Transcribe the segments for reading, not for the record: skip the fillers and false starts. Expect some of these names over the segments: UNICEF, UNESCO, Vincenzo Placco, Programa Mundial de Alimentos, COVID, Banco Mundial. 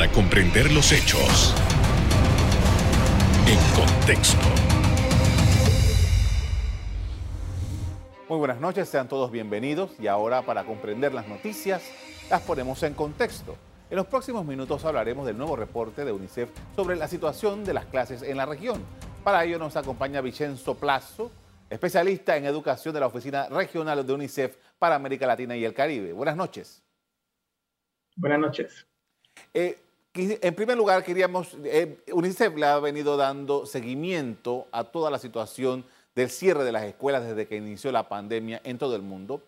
para comprender los hechos en contexto. Muy buenas noches, sean todos bienvenidos. Y ahora, para comprender las noticias, las ponemos en contexto. En los próximos minutos hablaremos del nuevo reporte de UNICEF sobre la situación de las clases en la región. Para ello nos acompaña Vincenzo Placco, especialista en educación de la Oficina Regional de UNICEF para América Latina y el Caribe. Buenas noches. Buenas noches. En primer lugar, UNICEF le ha venido dando seguimiento a toda la situación del cierre de las escuelas desde que inició la pandemia en todo el mundo.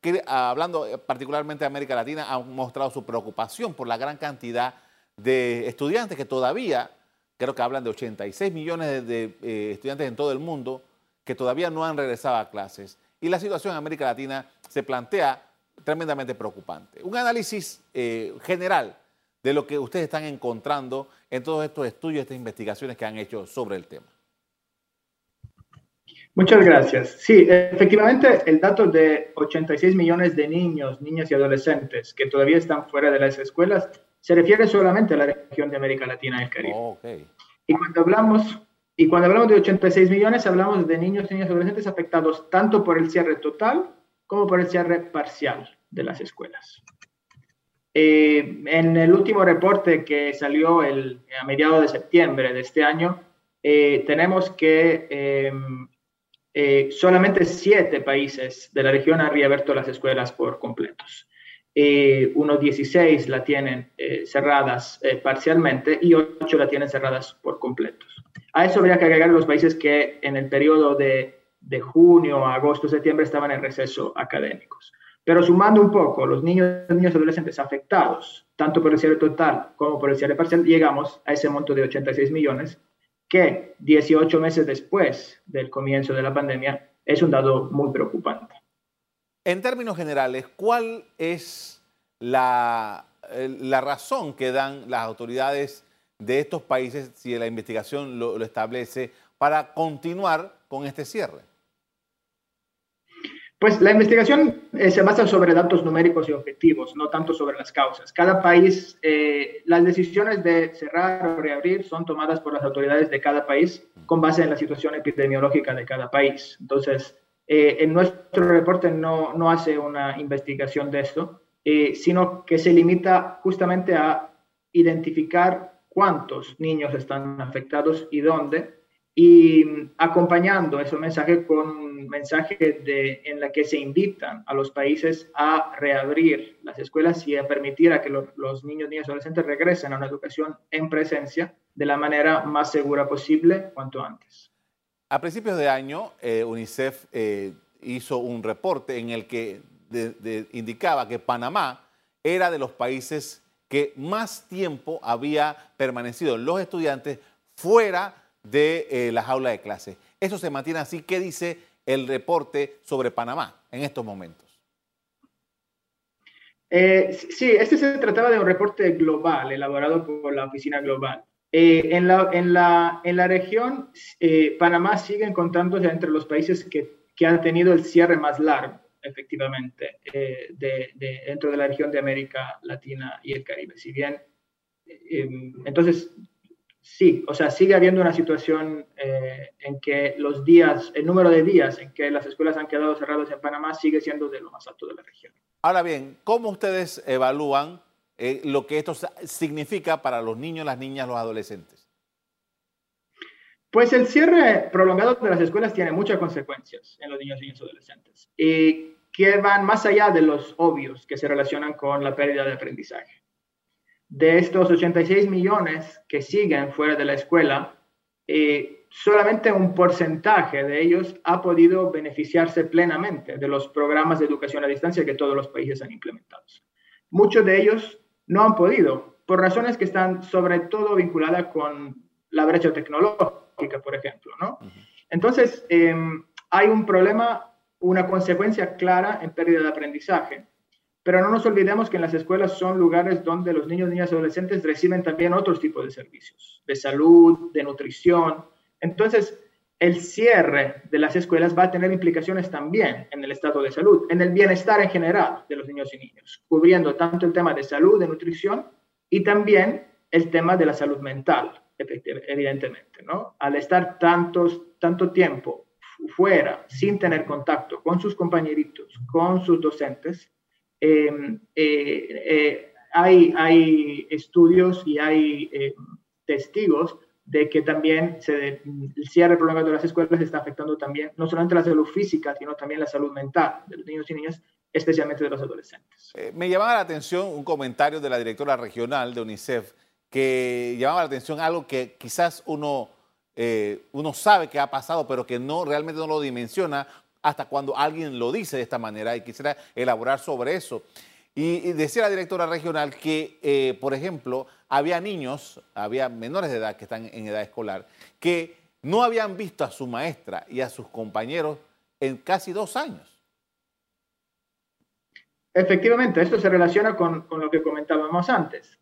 Que, hablando particularmente de América Latina, han mostrado su preocupación por la gran cantidad de estudiantes que todavía, creo que hablan de 86 millones de estudiantes en todo el mundo, que todavía no han regresado a clases. Y la situación en América Latina se plantea tremendamente preocupante. Un análisis general de lo que ustedes están encontrando en todos estos estudios, estas investigaciones que han hecho sobre el tema. Muchas gracias. Sí, efectivamente, el dato de 86 millones de niños, niñas y adolescentes que todavía están fuera de las escuelas se refiere solamente a la región de América Latina y el Caribe. Oh, okay. Y cuando hablamos de 86 millones, hablamos de niños, niñas y adolescentes afectados tanto por el cierre total como por el cierre parcial de las escuelas. En el último reporte que salió a mediados de septiembre de este año, tenemos que solamente 7 países de la región han reabierto las escuelas por completos. Unos 16 la tienen cerradas parcialmente y 8 la tienen cerradas por completos. A eso habría que agregar los países que en el periodo de junio, agosto, septiembre estaban en receso académicos. Pero sumando un poco los niños y adolescentes afectados, tanto por el cierre total como por el cierre parcial, llegamos a ese monto de 86 millones, que 18 meses después del comienzo de la pandemia es un dato muy preocupante. En términos generales, ¿cuál es la razón que dan las autoridades de estos países, si la investigación lo establece, para continuar con este cierre? Pues la investigación se basa sobre datos numéricos y objetivos, no tanto sobre las causas. Cada país, las decisiones de cerrar o reabrir son tomadas por las autoridades de cada país con base en la situación epidemiológica de cada país. Entonces, en nuestro reporte no hace una investigación de esto, sino que se limita justamente a identificar cuántos niños están afectados y dónde, y acompañando ese mensaje con un mensaje en la que se invitan a los países a reabrir las escuelas y a permitir a que los niños, niñas y adolescentes regresen a una educación en presencia de la manera más segura posible cuanto antes. A principios de año, UNICEF hizo un reporte en el que indicaba que Panamá era de los países que más tiempo había permanecido los estudiantes fuera de las aulas de clases. Eso se mantiene así. ¿Qué dice el reporte sobre Panamá en estos momentos? Sí, se trataba de un reporte global elaborado por la Oficina Global. En la región, Panamá sigue encontrándose entre los países que han tenido el cierre más largo, efectivamente, dentro de la región de América Latina y el Caribe. Si bien, entonces... Sí, o sea, sigue habiendo una situación en que el número de días en que las escuelas han quedado cerradas en Panamá sigue siendo de lo más alto de la región. Ahora bien, ¿cómo ustedes evalúan lo que esto significa para los niños, las niñas, los adolescentes? Pues el cierre prolongado de las escuelas tiene muchas consecuencias en los niños, niñas y adolescentes, que van más allá de los obvios que se relacionan con la pérdida de aprendizaje. De estos 86 millones que siguen fuera de la escuela, solamente un porcentaje de ellos ha podido beneficiarse plenamente de los programas de educación a distancia que todos los países han implementado. Muchos de ellos no han podido, por razones que están sobre todo vinculadas con la brecha tecnológica, por ejemplo, ¿no? Uh-huh. Entonces, hay un problema, una consecuencia clara en pérdida de aprendizaje. Pero no nos olvidemos que en las escuelas son lugares donde los niños, niñas y adolescentes reciben también otros tipos de servicios, de salud, de nutrición. Entonces, el cierre de las escuelas va a tener implicaciones también en el estado de salud, en el bienestar en general de los niños y niñas, cubriendo tanto el tema de salud, de nutrición, Y también el tema de la salud mental, evidentemente, ¿no? Al estar tanto tiempo fuera, sin tener contacto con sus compañeritos, con sus docentes, hay estudios y hay testigos de que también el cierre prolongado de las escuelas está afectando también no solamente la salud física, sino también la salud mental de los niños y niñas, especialmente de los adolescentes. Me llamaba la atención un comentario de la directora regional de UNICEF, que llamaba la atención algo que quizás uno sabe que ha pasado, pero que no realmente no lo dimensiona hasta cuando alguien lo dice de esta manera, y quisiera elaborar sobre eso. Y decía la directora regional que, por ejemplo, había menores de edad que están en edad escolar, que no habían visto a su maestra y a sus compañeros en casi 2 años. Efectivamente, esto se relaciona con lo que comentábamos antes.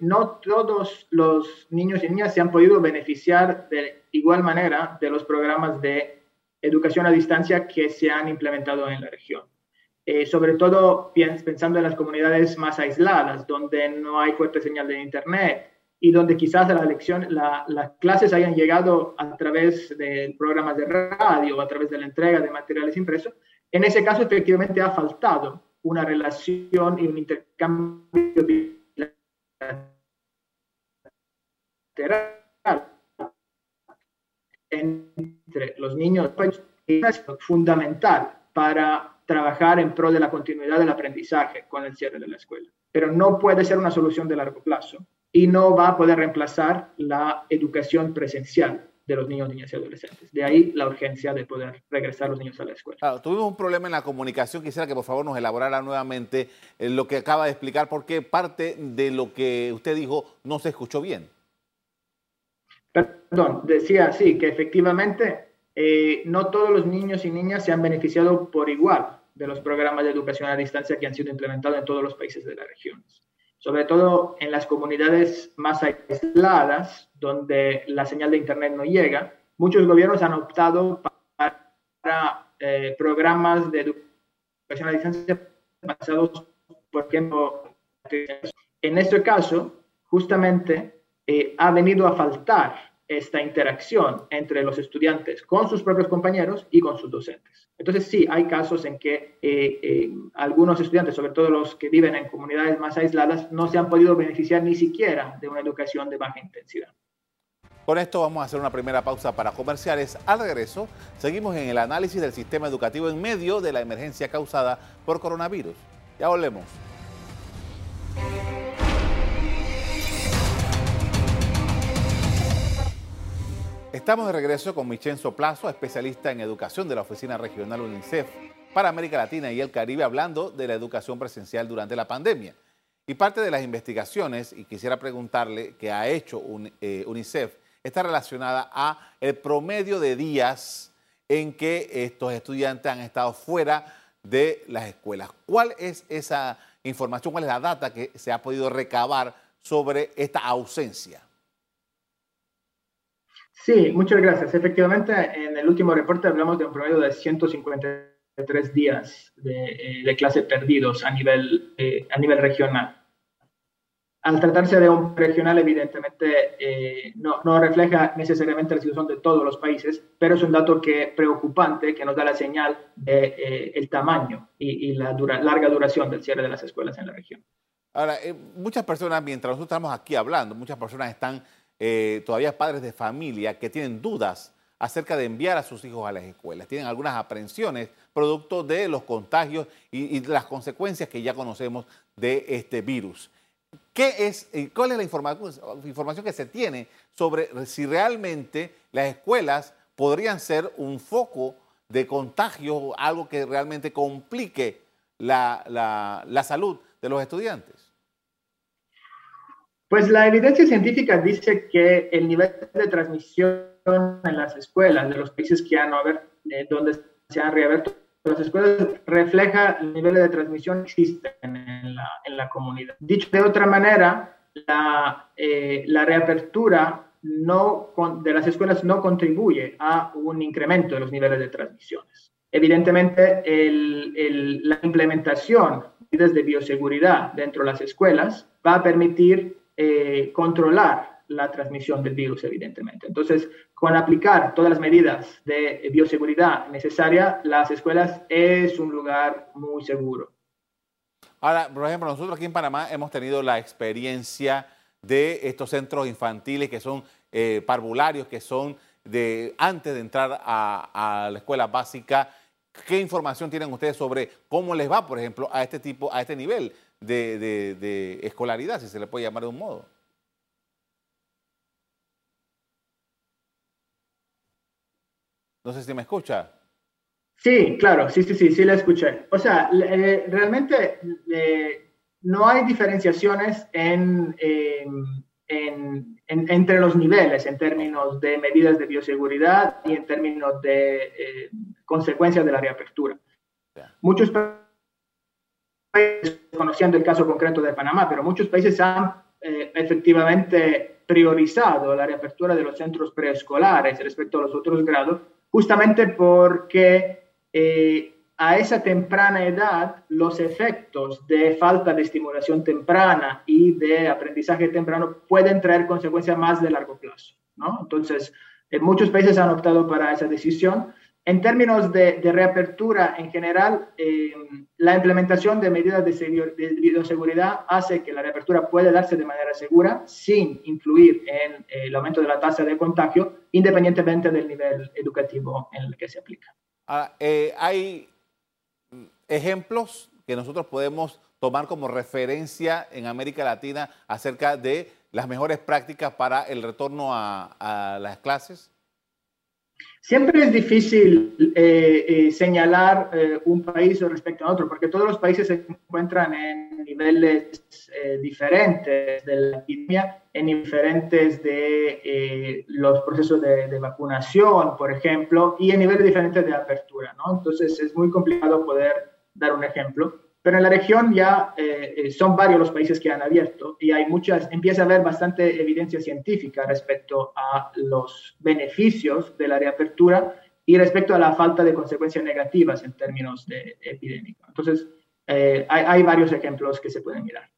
No todos los niños y niñas se han podido beneficiar de igual manera de los programas de educación a distancia que se han implementado en la región. Sobre todo pensando en las comunidades más aisladas, donde no hay fuerte señal de internet y donde quizás las clases hayan llegado a través de programas de radio, a través de la entrega de materiales impresos. En ese caso, efectivamente, ha faltado una relación y un intercambio bilateral entre los niños y las personas, fundamental para trabajar en pro de la continuidad del aprendizaje con el cierre de la escuela. Pero no puede ser una solución de largo plazo y no va a poder reemplazar la educación presencial de los niños, niñas y adolescentes. De ahí la urgencia de poder regresar los niños a la escuela. Claro, tuvimos un problema en la comunicación. Quisiera que por favor nos elaborara nuevamente lo que acaba de explicar, porque parte de lo que usted dijo no se escuchó bien. Perdón, decía así, que efectivamente no todos los niños y niñas se han beneficiado por igual de los programas de educación a distancia que han sido implementados en todos los países de la región. Sobre todo en las comunidades más aisladas, donde la señal de internet no llega, muchos gobiernos han optado para programas de educación a distancia basados, por ejemplo, en este caso, justamente ha venido a faltar esta interacción entre los estudiantes con sus propios compañeros y con sus docentes. Entonces sí, hay casos en que algunos estudiantes, sobre todo los que viven en comunidades más aisladas, no se han podido beneficiar ni siquiera de una educación de baja intensidad. Con esto vamos a hacer una primera pausa para comerciales. Al regreso, seguimos en el análisis del sistema educativo en medio de la emergencia causada por coronavirus. Ya volvemos. Estamos de regreso con Vincenzo Placco, especialista en educación de la Oficina Regional UNICEF para América Latina y el Caribe, hablando de la educación presencial durante la pandemia. Y parte de las investigaciones, y quisiera preguntarle, que ha hecho UNICEF, está relacionada a el promedio de días en que estos estudiantes han estado fuera de las escuelas. ¿Cuál es esa información, cuál es la data que se ha podido recabar sobre esta ausencia? Sí, muchas gracias. Efectivamente, en el último reporte hablamos de un promedio de 153 días de clase perdidos a nivel regional. Al tratarse de un regional, evidentemente, no refleja necesariamente la situación de todos los países, pero es un dato preocupante que nos da la señal del tamaño y la larga duración del cierre de las escuelas en la región. Ahora, muchas personas, mientras nosotros estamos aquí hablando, muchas personas están todavía padres de familia que tienen dudas acerca de enviar a sus hijos a las escuelas. Tienen algunas aprensiones producto de los contagios y de las consecuencias que ya conocemos de este virus. ¿Cuál es la información que se tiene sobre si realmente las escuelas podrían ser un foco de contagio, algo que realmente complique la salud de los estudiantes? Pues la evidencia científica dice que el nivel de transmisión en las escuelas de los países que donde se han reabierto las escuelas refleja el nivel de transmisión que existe en la comunidad. Dicho de otra manera, la reapertura de las escuelas no contribuye a un incremento de los niveles de transmisiones. Evidentemente, la implementación de medidas de bioseguridad dentro de las escuelas va a permitir controlar la transmisión del virus, evidentemente. Entonces, con aplicar todas las medidas de bioseguridad necesarias, las escuelas es un lugar muy seguro. Ahora, por ejemplo, nosotros aquí en Panamá hemos tenido la experiencia de estos centros infantiles que son parvularios, que son antes de entrar a la escuela básica. ¿Qué información tienen ustedes sobre cómo les va, por ejemplo, a este tipo, a este nivel de escolaridad, si se le puede llamar de un modo? No sé si me escucha. Sí, claro, sí la escuché. O sea, realmente no hay diferenciaciones entre los niveles en términos de medidas de bioseguridad y en términos de consecuencias de la reapertura. Muchos países, conociendo el caso concreto de Panamá, pero muchos países han efectivamente priorizado la reapertura de los centros preescolares respecto a los otros grados, justamente porque a esa temprana edad los efectos de falta de estimulación temprana y de aprendizaje temprano pueden traer consecuencias más de largo plazo, ¿no? Entonces, muchos países han optado para esa decisión. En términos de reapertura en general, la implementación de medidas de bioseguridad hace que la reapertura pueda darse de manera segura sin influir en el aumento de la tasa de contagio, independientemente del nivel educativo en el que se aplica. Hay ejemplos que nosotros podemos tomar como referencia en América Latina acerca de las mejores prácticas para el retorno a las clases. Siempre es difícil señalar un país respecto a otro, porque todos los países se encuentran en niveles diferentes de la epidemia, en diferentes de los procesos de vacunación, por ejemplo, y en niveles diferentes de apertura, ¿no? Entonces es muy complicado poder dar un ejemplo, pero en la región ya son varios los países que han abierto y hay muchas, empieza a haber bastante evidencia científica respecto a los beneficios de la reapertura y respecto a la falta de consecuencias negativas en términos de epidémico. Entonces, hay varios ejemplos que se pueden mirar.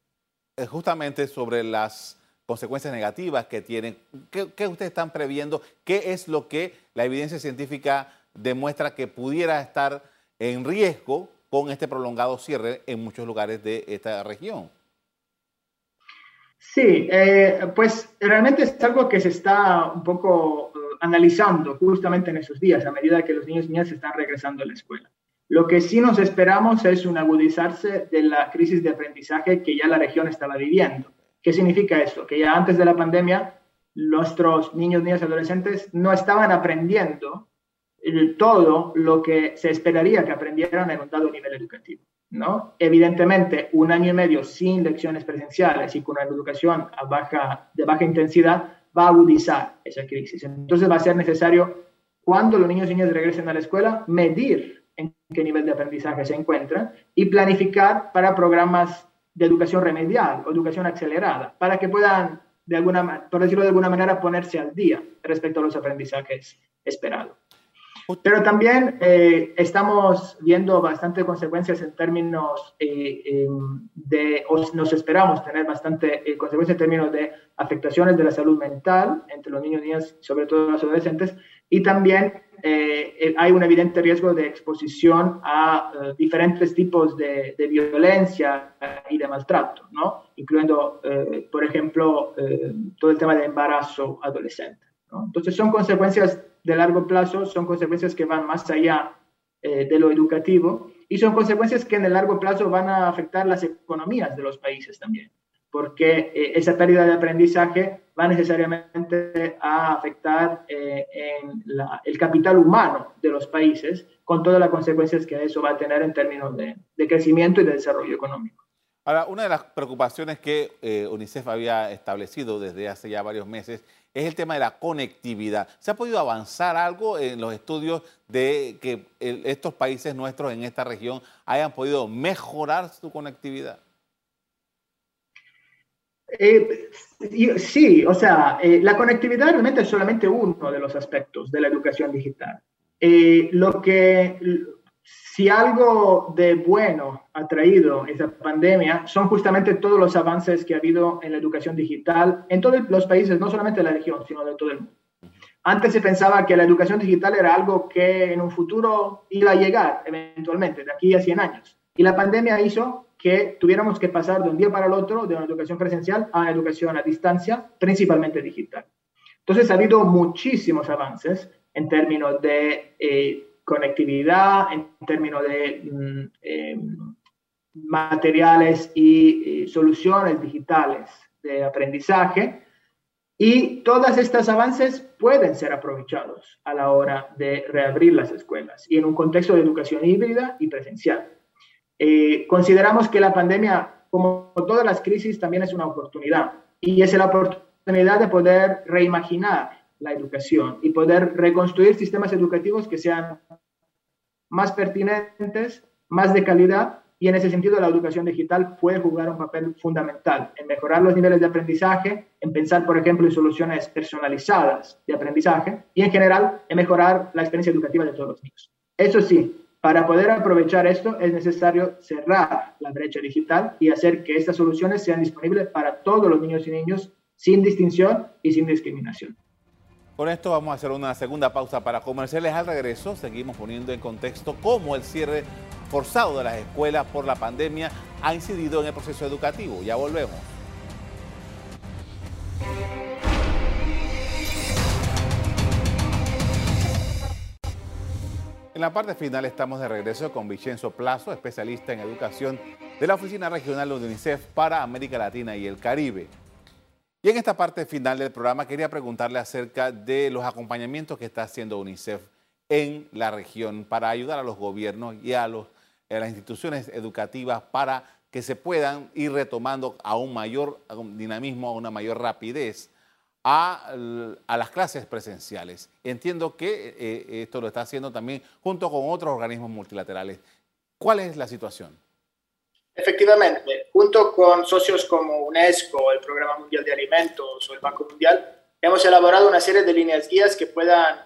Justamente sobre las consecuencias negativas que tienen, ¿qué ustedes están previendo? ¿Qué es lo que la evidencia científica demuestra que pudiera estar en riesgo con este prolongado cierre en muchos lugares de esta región? Sí, pues realmente es algo que se está un poco analizando justamente en esos días, a medida que los niños y niñas están regresando a la escuela. Lo que sí nos esperamos es un agudizarse de la crisis de aprendizaje que ya la región estaba viviendo. ¿Qué significa eso? Que ya antes de la pandemia, nuestros niños, niñas y adolescentes no estaban aprendiendo todo lo que se esperaría que aprendieran en un dado nivel educativo, ¿no? Evidentemente, un año y medio sin lecciones presenciales y con una educación de baja intensidad va a agudizar esa crisis. Entonces va a ser necesario, cuando los niños y niñas regresen a la escuela, medir en qué nivel de aprendizaje se encuentran y planificar para programas de educación remedial o educación acelerada, para que puedan, por decirlo de alguna manera, ponerse al día respecto a los aprendizajes esperados. Pero también estamos viendo bastante consecuencias en términos nos esperamos tener bastante consecuencias en términos de afectaciones de la salud mental entre los niños y niñas, sobre todo los adolescentes, y también hay un evidente riesgo de exposición a diferentes tipos de violencia y de maltrato, ¿no? Incluyendo, por ejemplo, todo el tema de embarazo adolescente, ¿no? Entonces son consecuencias de largo plazo, son consecuencias que van más allá de lo educativo y son consecuencias que en el largo plazo van a afectar las economías de los países también, porque esa pérdida de aprendizaje va necesariamente a afectar el capital humano de los países, con todas las consecuencias que eso va a tener en términos de crecimiento y de desarrollo económico. Ahora, una de las preocupaciones que UNICEF había establecido desde hace ya varios meses es el tema de la conectividad. ¿Se ha podido avanzar algo en los estudios de que estos países nuestros en esta región hayan podido mejorar su conectividad? Sí, o sea, la conectividad realmente es solamente uno de los aspectos de la educación digital. Si algo de bueno ha traído esta pandemia son justamente todos los avances que ha habido en la educación digital en todos los países, no solamente de la región, sino de todo el mundo. Antes se pensaba que la educación digital era algo que en un futuro iba a llegar eventualmente, de aquí a 100 años. Y la pandemia hizo que tuviéramos que pasar de un día para el otro de una educación presencial a una educación a distancia, principalmente digital. Entonces ha habido muchísimos avances en términos de conectividad, en términos de materiales y soluciones digitales de aprendizaje, y todos estos avances pueden ser aprovechados a la hora de reabrir las escuelas y en un contexto de educación híbrida y presencial. Consideramos que la pandemia, como todas las crisis, también es una oportunidad, y es la oportunidad de poder reimaginar la educación y poder reconstruir sistemas educativos que sean más pertinentes, más de calidad, y en ese sentido la educación digital puede jugar un papel fundamental en mejorar los niveles de aprendizaje, en pensar, por ejemplo, en soluciones personalizadas de aprendizaje y, en general, en mejorar la experiencia educativa de todos los niños. Eso sí, para poder aprovechar esto es necesario cerrar la brecha digital y hacer que estas soluciones sean disponibles para todos los niños y niñas sin distinción y sin discriminación. Con esto vamos a hacer una segunda pausa para comerciales. Al regreso seguimos poniendo en contexto cómo el cierre forzado de las escuelas por la pandemia ha incidido en el proceso educativo. Ya volvemos. En la parte final estamos de regreso con Vincenzo Placco, especialista en educación de la Oficina Regional de UNICEF para América Latina y el Caribe. Y en esta parte final del programa quería preguntarle acerca de los acompañamientos que está haciendo UNICEF en la región para ayudar a los gobiernos y a las instituciones educativas para que se puedan ir retomando a un mayor dinamismo, a una mayor rapidez a las clases presenciales. Entiendo que esto lo está haciendo también junto con otros organismos multilaterales. ¿Cuál es la situación? Efectivamente, junto con socios como UNESCO, el Programa Mundial de Alimentos o el Banco Mundial, hemos elaborado una serie de líneas guías que puedan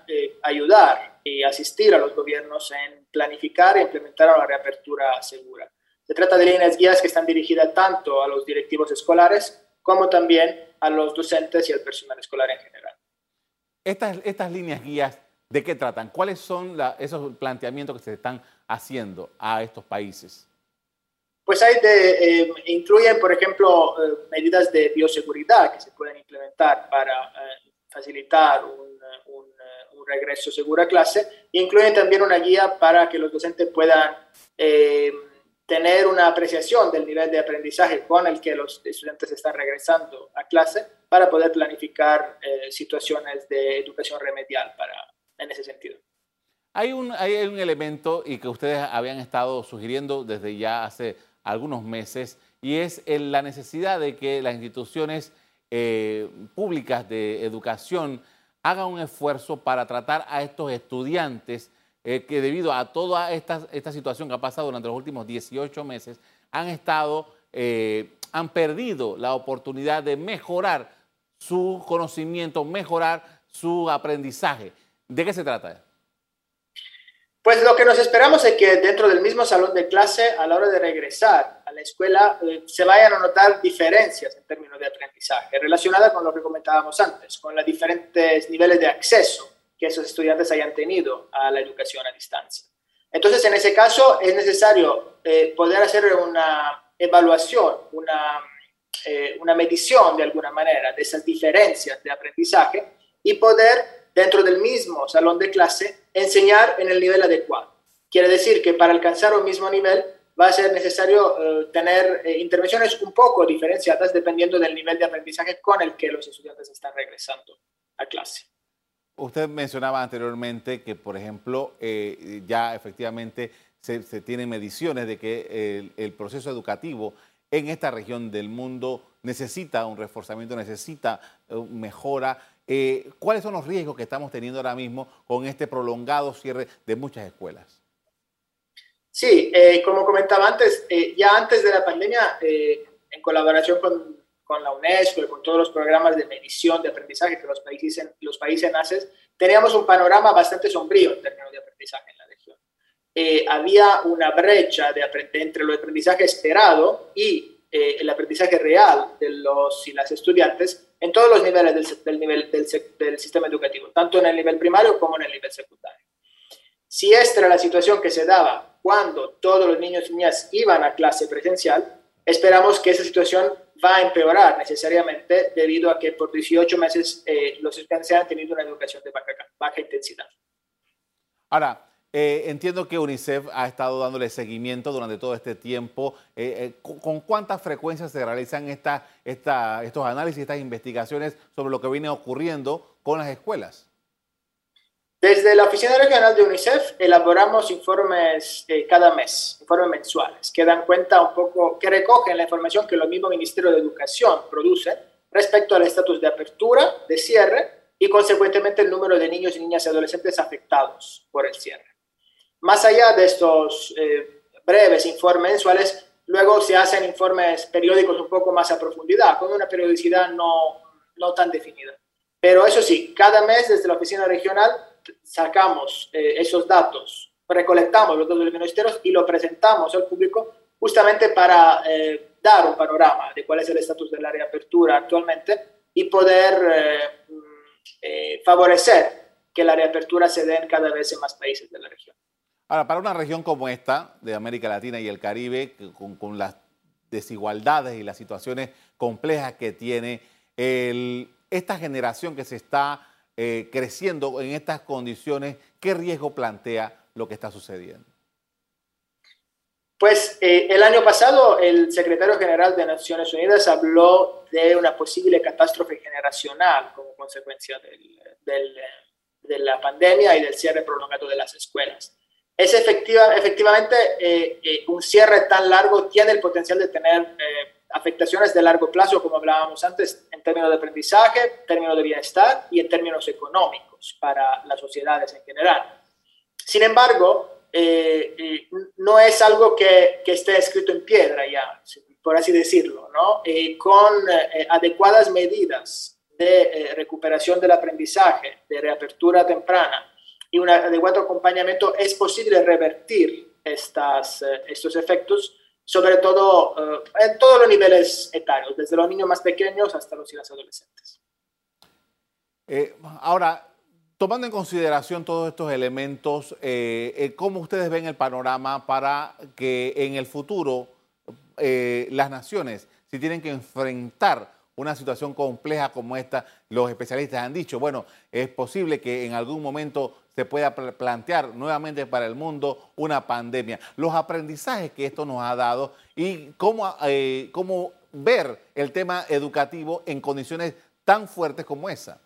ayudar y asistir a los gobiernos en planificar e implementar una reapertura segura. Se trata de líneas guías que están dirigidas tanto a los directivos escolares como también a los docentes y al personal escolar en general. Estas líneas guías, ¿de qué tratan? ¿Cuáles son esos planteamientos que se están haciendo a estos países? Pues incluyen, por ejemplo, medidas de bioseguridad que se pueden implementar para facilitar un regreso seguro a clase, e incluyen también una guía para que los docentes puedan tener una apreciación del nivel de aprendizaje con el que los estudiantes están regresando a clase para poder planificar situaciones de educación remedial en ese sentido. Hay un elemento y que ustedes habían estado sugiriendo desde ya hace algunos meses, y es la necesidad de que las instituciones públicas de educación hagan un esfuerzo para tratar a estos estudiantes que, debido a toda esta situación que ha pasado durante los últimos 18 meses, han perdido la oportunidad de mejorar su conocimiento, mejorar su aprendizaje. ¿De qué se trata? Pues lo que nos esperamos es que dentro del mismo salón de clase, a la hora de regresar a la escuela, se vayan a notar diferencias en términos de aprendizaje, relacionadas con lo que comentábamos antes, con los diferentes niveles de acceso que esos estudiantes hayan tenido a la educación a distancia. Entonces, en ese caso, es necesario poder hacer una evaluación, una medición de alguna manera de esas diferencias de aprendizaje y poder, dentro del mismo salón de clase, enseñar en el nivel adecuado. Quiere decir que para alcanzar un mismo nivel va a ser necesario tener intervenciones un poco diferenciadas dependiendo del nivel de aprendizaje con el que los estudiantes están regresando a clase. Usted mencionaba anteriormente que, por ejemplo, ya efectivamente se tienen mediciones de que el proceso educativo en esta región del mundo necesita un reforzamiento, necesita mejora. ¿Cuáles son los riesgos que estamos teniendo ahora mismo con este prolongado cierre de muchas escuelas? Sí, como comentaba antes, ya antes de la pandemia, en colaboración con la UNESCO y con todos los programas de medición de aprendizaje que los países hacen, teníamos un panorama bastante sombrío en términos de aprendizaje en la región. había una brecha entre lo aprendizaje esperado y el aprendizaje real de los y las estudiantes en todos los niveles del sistema educativo, tanto en el nivel primario como en el nivel secundario. Si esta era la situación que se daba cuando todos los niños y niñas iban a clase presencial, esperamos que esa situación va a empeorar necesariamente debido a que por 18 meses los estudiantes han tenido una educación de baja intensidad. Ahora, entiendo que UNICEF ha estado dándole seguimiento durante todo este tiempo. ¿Con cuánta frecuencia se realizan estos análisis, estas investigaciones sobre lo que viene ocurriendo con las escuelas? Desde la Oficina Regional de UNICEF elaboramos informes cada mes, informes mensuales, que dan cuenta un poco, que recogen la información que el mismo Ministerio de Educación produce respecto al estatus de apertura, de cierre y consecuentemente el número de niños y niñas y adolescentes afectados por el cierre. Más allá de estos breves informes mensuales, luego se hacen informes periódicos un poco más a profundidad, con una periodicidad no tan definida. Pero eso sí, cada mes desde la oficina regional sacamos esos datos, recolectamos los datos de los ministerios y lo presentamos al público justamente para dar un panorama de cuál es el estatus del área de apertura actualmente y poder favorecer que la reapertura se dé cada vez en más países de la región. Ahora, para una región como esta, de América Latina y el Caribe, con las desigualdades y las situaciones complejas que tiene, esta generación que se está creciendo en estas condiciones, ¿qué riesgo plantea lo que está sucediendo? Pues el año pasado el secretario general de Naciones Unidas habló de una posible catástrofe generacional como consecuencia de la pandemia y del cierre prolongado de las escuelas. Es efectivamente un cierre tan largo tiene el potencial de tener afectaciones de largo plazo, como hablábamos antes, en términos de aprendizaje, en términos de bienestar y en términos económicos para las sociedades en general. Sin embargo, no es algo que esté escrito en piedra ya, por así decirlo, ¿no? Con adecuadas medidas de recuperación del aprendizaje, de reapertura temprana, y un adecuado acompañamiento, es posible revertir estos efectos, sobre todo en todos los niveles etarios, desde los niños más pequeños hasta los y las adolescentes. Ahora, tomando en consideración todos estos elementos, ¿cómo ustedes ven el panorama para que en el futuro las naciones, si tienen que enfrentar una situación compleja como esta? Los especialistas han dicho, bueno, es posible que en algún momento se pueda plantear nuevamente para el mundo una pandemia. Los aprendizajes que esto nos ha dado y cómo ver el tema educativo en condiciones tan fuertes como esa.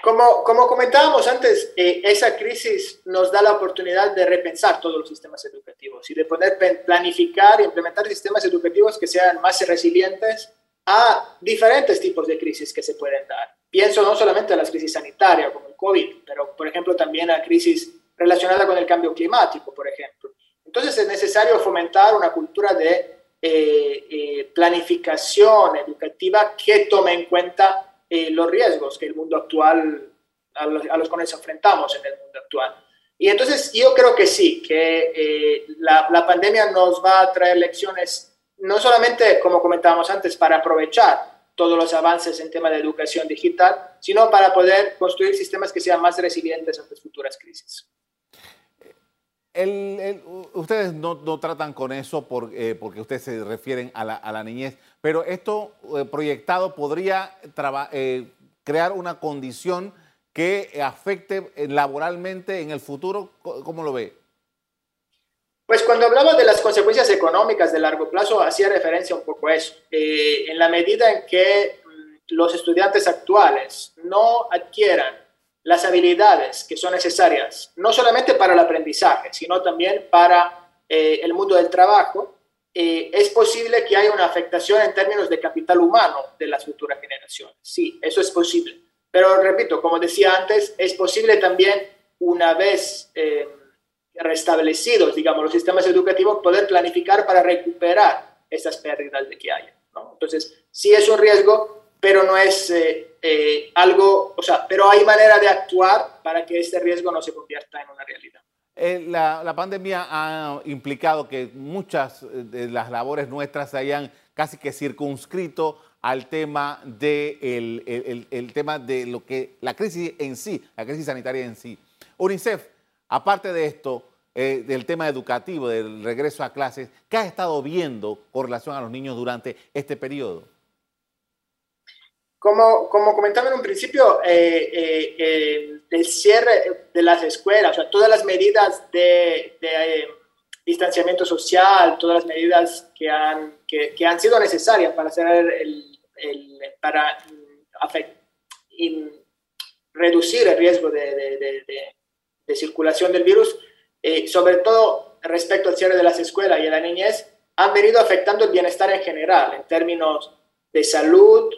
Como comentábamos antes, esa crisis nos da la oportunidad de repensar todos los sistemas educativos y de poder planificar e implementar sistemas educativos que sean más resilientes a diferentes tipos de crisis que se pueden dar. Pienso no solamente a las crisis sanitarias como el COVID, pero por ejemplo también a crisis relacionadas con el cambio climático, por ejemplo. Entonces es necesario fomentar una cultura de planificación educativa que tome en cuenta los riesgos que el mundo actual, a los cuales nos enfrentamos en el mundo actual. Y entonces yo creo que sí, que la pandemia nos va a traer lecciones, no solamente, como comentábamos antes, para aprovechar todos los avances en tema de educación digital, sino para poder construir sistemas que sean más resilientes ante futuras crisis. Ustedes no tratan con eso porque ustedes se refieren a la niñez, pero esto proyectado podría crear una condición que afecte laboralmente en el futuro. ¿Cómo lo ve? Pues cuando hablaba de las consecuencias económicas de largo plazo, hacía referencia un poco a eso. En la medida en que los estudiantes actuales no adquieran las habilidades que son necesarias, no solamente para el aprendizaje, sino también para el mundo del trabajo, es posible que haya una afectación en términos de capital humano de las futuras generaciones. Sí, eso es posible. Pero repito, como decía antes, es posible también, una vez restablecidos, digamos, los sistemas educativos, poder planificar para recuperar esas pérdidas de que haya, ¿no? Entonces, sí es un riesgo, pero no es algo, pero hay manera de actuar para que este riesgo no se convierta en una realidad. La pandemia ha implicado que muchas de las labores nuestras se hayan casi que circunscrito al tema de, el tema de lo que, la crisis en sí, la crisis sanitaria en sí. UNICEF, aparte de esto, del tema educativo, del regreso a clases, ¿qué has estado viendo con relación a los niños durante este periodo? Como comentaba en un principio, el cierre de las escuelas, o sea, todas las medidas de distanciamiento social, todas las medidas que han sido necesarias para hacer reducir el riesgo de circulación del virus, sobre todo respecto al cierre de las escuelas y a la niñez, han venido afectando el bienestar en general, en términos de salud.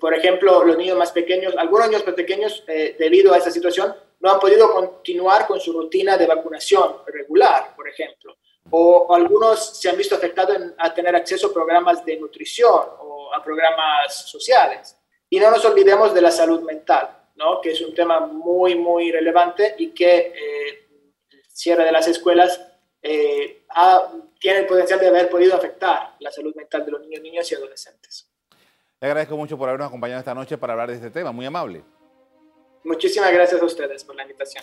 Por ejemplo, los niños más pequeños, algunos niños más pequeños, debido a esta situación, no han podido continuar con su rutina de vacunación regular, por ejemplo. O algunos se han visto afectados a tener acceso a programas de nutrición o a programas sociales. Y no nos olvidemos de la salud mental, ¿no? Que es un tema muy, muy relevante y que el cierre de las escuelas tiene el potencial de haber podido afectar la salud mental de los niños, niñas y adolescentes. Le agradezco mucho por habernos acompañado esta noche para hablar de este tema, muy amable. Muchísimas gracias a ustedes por la invitación.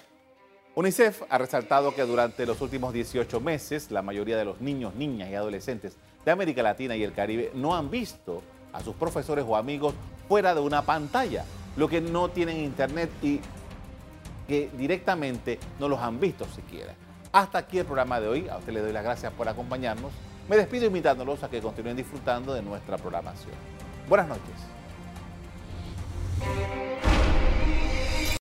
UNICEF ha resaltado que durante los últimos 18 meses, la mayoría de los niños, niñas y adolescentes de América Latina y el Caribe no han visto a sus profesores o amigos fuera de una pantalla, lo que no tienen internet y que directamente no los han visto siquiera. Hasta aquí el programa de hoy. A usted le doy las gracias por acompañarnos. Me despido invitándolos a que continúen disfrutando de nuestra programación. Buenas noches.